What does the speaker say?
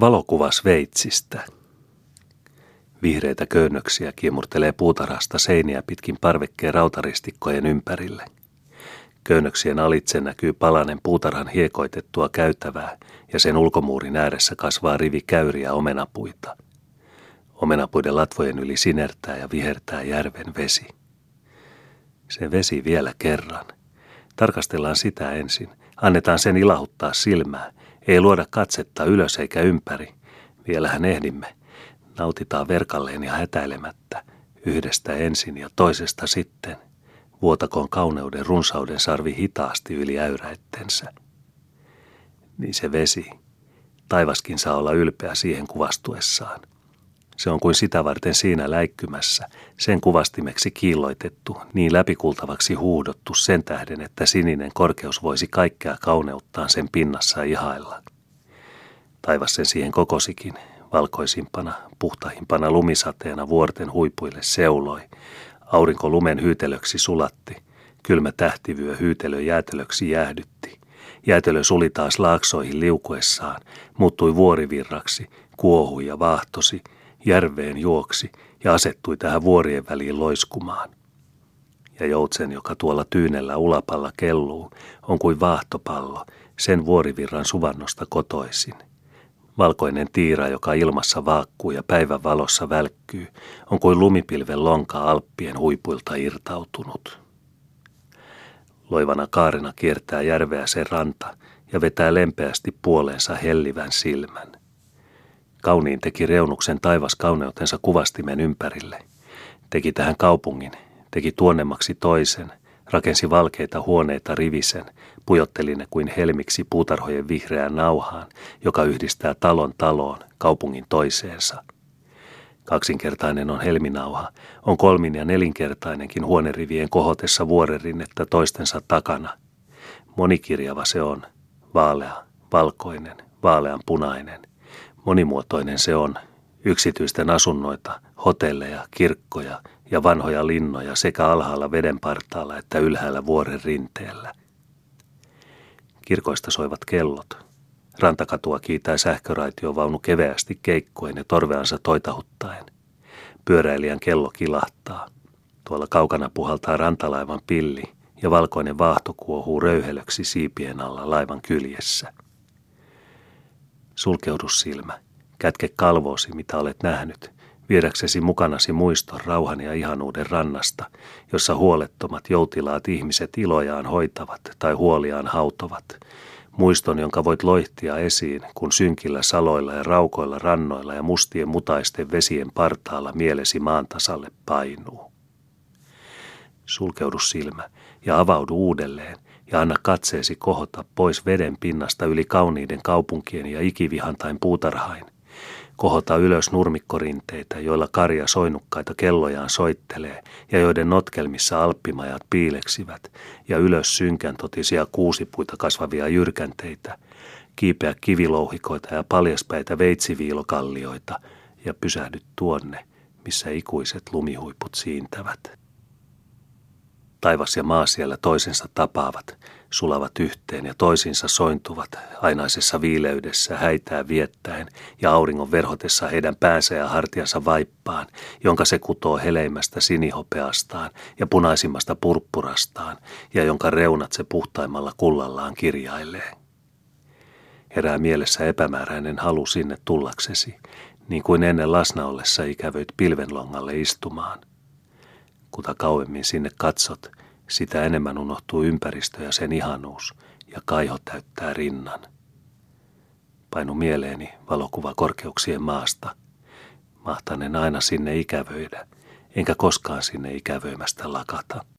Valokuva Sveitsistä. Vihreitä köynnöksiä kiemurtelee puutarhasta seiniä pitkin parvekkeen rautaristikkojen ympärille. Köynnöksien alitse näkyy palanen puutarhan hiekoitettua käytävää ja sen ulkomuurin ääressä kasvaa rivi käyriä omenapuita. Omenapuiden latvojen yli sinertää ja vihertää järven vesi. Se vesi vielä kerran. Tarkastellaan sitä ensin. Annetaan sen ilahuttaa silmää. Ei luoda katsetta ylös eikä ympäri. Vielähän ehdimme. Nautitaan verkalleen ja hätäilemättä. Yhdestä ensin ja toisesta sitten. Vuotakoon kauneuden runsauden sarvi hitaasti yli äyräittensä. Niin se vesi. Taivaskin saa olla ylpeä siihen kuvastuessaan. Se on kuin sitä varten siinä läikkymässä, sen kuvastimeksi kiilloitettu, niin läpikultavaksi huudottu sen tähden, että sininen korkeus voisi kaikkea kauneuttaan sen pinnassa ihailla. Taivas sen siihen kokosikin, valkoisimpana, puhtahimpana lumisateena vuorten huipuille seuloi. Aurinko lumen hyytelöksi sulatti, kylmä tähtivyö hyytelö jäätelöksi jäähdytti. Jäätelö suli taas laaksoihin liukuessaan, muuttui vuorivirraksi, kuohui ja vaahtosi. Järveen juoksi ja asettui tähän vuorien väliin loiskumaan. Ja joutsen, joka tuolla tyynellä ulapalla kelluu, on kuin vaahtopallo, sen vuorivirran suvannosta kotoisin. Valkoinen tiira, joka ilmassa vaakkuu ja päivän valossa välkkyy, on kuin lumipilven lonka Alppien huipuilta irtautunut. Loivana kaarena kiertää järveä sen ranta ja vetää lempeästi puoleensa hellivän silmän. Kauniin teki reunuksen taivas kauneutensa kuvastimen ympärille. Teki tähän kaupungin, teki tuonnemmaksi toisen, rakensi valkeita huoneita rivisen, pujotteli ne kuin helmiksi puutarhojen vihreään nauhaan, joka yhdistää talon taloon, kaupungin toiseensa. Kaksinkertainen on helminauha, on kolmin- ja nelinkertainenkin huonerivien kohotessa vuorerinnettä toistensa takana. Monikirjava se on, vaalea, valkoinen, vaaleanpunainen. Monimuotoinen se on, yksityisten asunnoita, hotelleja, kirkkoja ja vanhoja linnoja sekä alhaalla vedenpartaalla että ylhäällä vuoren rinteellä. Kirkoista soivat kellot. Rantakatua kiitää sähköraitiovaunu keveästi keikkoen ja torveansa toitahuttaen. Pyöräilijän kello kilahtaa. Tuolla kaukana puhaltaa rantalaivan pilli ja valkoinen vaahto kuohuu röyhelöksi siipien alla laivan kyljessä. Sulkeudu silmä, kätke kalvoosi, mitä olet nähnyt, viedäksesi mukanasi muiston rauhan ja ihanuuden rannasta, jossa huolettomat joutilaat ihmiset ilojaan hoitavat tai huoliaan hautovat. Muiston, jonka voit loihtia esiin, kun synkillä saloilla ja raukoilla rannoilla ja mustien mutaisten vesien partaalla mielesi maantasalle painuu. Sulkeudu silmä ja avaudu uudelleen. Ja anna katseesi kohota pois veden pinnasta yli kauniiden kaupunkien ja ikivihantain puutarhain. Kohota ylös nurmikkorinteitä, joilla karja soinukkaita kellojaan soittelee ja joiden notkelmissa alppimajat piileksivät, ja ylös synkän totisia kuusipuita kasvavia jyrkänteitä, kiipeä kivilouhikoita ja paljaspäitä veitsiviilokallioita, ja pysähdy tuonne, missä ikuiset lumihuiput siintävät. Taivas ja maa siellä toisensa tapaavat, sulavat yhteen ja toisinsa sointuvat, ainaisessa viileydessä häitää viettäen ja auringon verhotessa heidän päänsä ja hartiansa vaippaan, jonka se kutoo heleimmästä sinihopeastaan ja punaisimmasta purppurastaan ja jonka reunat se puhtaimmalla kullallaan kirjailee. Herää mielessä epämääräinen halu sinne tullaksesi, niin kuin ennen läsnäollessa ikävöit pilvenlongalle istumaan. Kuta kauemmin sinne katsot, sitä enemmän unohtuu ympäristö ja sen ihanuus, ja kaiho täyttää rinnan. Painu mieleeni valokuva korkeuksien maasta. Mahtanen aina sinne ikävöidä, enkä koskaan sinne ikävöimästä lakata.